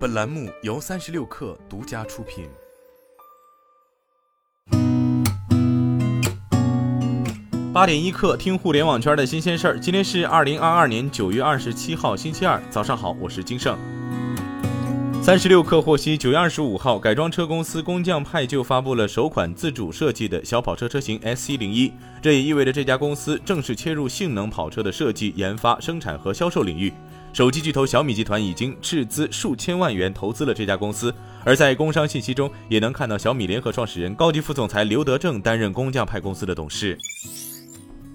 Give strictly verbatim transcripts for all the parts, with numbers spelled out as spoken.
本栏目由三十六氪独家出品。八点一刻，听互联网圈的新鲜事儿。今天是二零二二年九月二十七号，星期二，早上好，我是金盛。三十六氪获悉，九月二十五号，改装车公司工匠派就发布了首款自主设计的小跑车车型 S C 零一，这也意味着这家公司正式切入性能跑车的设计、研发、生产和销售领域。手机巨头小米集团已经斥资数千万元投资了这家公司，而在工商信息中也能看到小米联合创始人、高级副总裁刘德正担任工匠派公司的董事。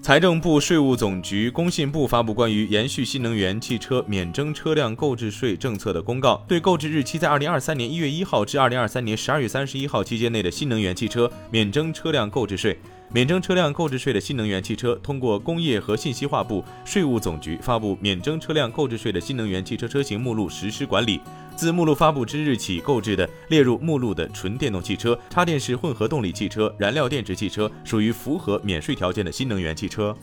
财政部、税务总局、工信部发布关于延续新能源汽车免征车辆购置税政策的公告，对购置日期在二零二三年一月一号至二零二三年十二月三十一号期间内的新能源汽车免征车辆购置税。免征车辆购置税的新能源汽车，通过工业和信息化部、税务总局发布免征车辆购置税的新能源汽车车型目录实施管理。自目录发布之日起，购置的列入目录的纯电动汽车、插电式混合动力汽车、燃料电池汽车属于符合免税条件的新能源汽车。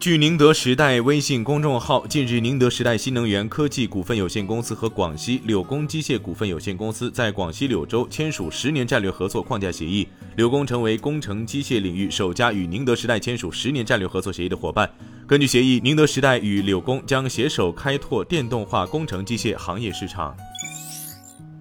据宁德时代微信公众号，近日宁德时代新能源科技股份有限公司和广西柳工机械股份有限公司在广西柳州签署十年战略合作框架协议，柳工成为工程机械领域首家与宁德时代签署十年战略合作协议的伙伴。根据协议，宁德时代与柳工将携手开拓电动化工程机械行业市场。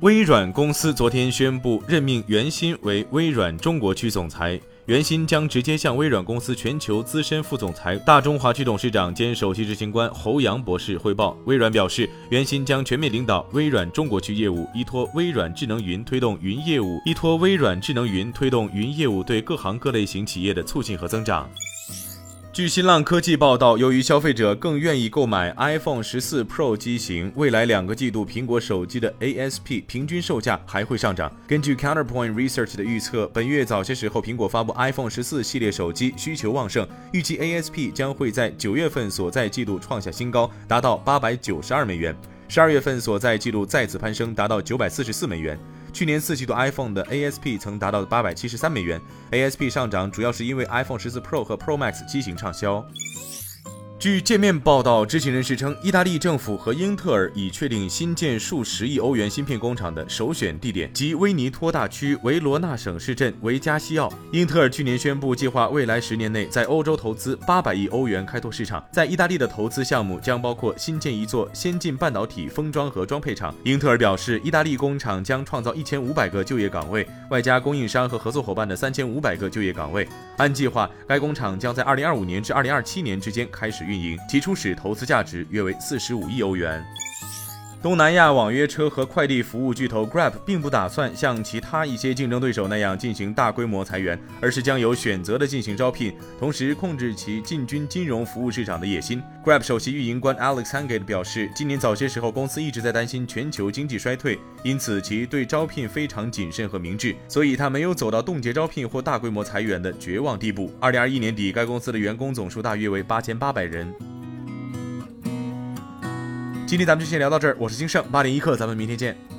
微软公司昨天宣布任命袁鑫为微软中国区总裁，袁鑫将直接向微软公司全球资深副总裁、大中华区董事长兼首席执行官侯阳博士汇报。微软表示，袁鑫将全面领导微软中国区业务，依托微软智能云推动云业务，依托微软智能云推动云业务对各行各类型企业的促进和增长。据新浪科技报道，由于消费者更愿意购买 iPhone 十四 Pro 机型，未来两个季度苹果手机的 A S P 平均售价还会上涨。根据 Counterpoint Research 的预测，本月早些时候苹果发布 iPhone 十四 系列手机，需求旺盛，预计 A S P 将会在九月份所在季度创下新高，达到八百九十二美元，十二月份所在季度再次攀升，达到九百四十四美元。去年四季度 iPhone 的 A S P 曾达到八百七十三美元， A S P 上涨主要是因为 iPhone 十四 Pro 和 Pro Max 机型畅销。据界面报道，知情人士称，意大利政府和英特尔已确定新建数十亿欧元芯片工厂的首选地点，即威尼托大区维罗纳省市镇维加西奥。英特尔去年宣布，计划未来十年内在欧洲投资八百亿欧元开拓市场。在意大利的投资项目将包括新建一座先进半导体封装和装配厂。英特尔表示，意大利工厂将创造一千五百个就业岗位，外加供应商和合作伙伴的三千五百个就业岗位。按计划，该工厂将在二零二五年至二零二七年之间开始运营，其初始投资价值约为四十五亿欧元。东南亚网约车和快递服务巨头 Grab 并不打算像其他一些竞争对手那样进行大规模裁员，而是将有选择的进行招聘，同时控制其进军金融服务市场的野心。Grab 首席运营官 Alex Hengate 表示，今年早些时候公司一直在担心全球经济衰退，因此其对招聘非常谨慎和明智，所以他没有走到冻结招聘或大规模裁员的绝望地步。二零二一年底，该公司的员工总数大约为八千八百人。今天咱们就先聊到这儿，我是金盛，八点一刻，咱们明天见。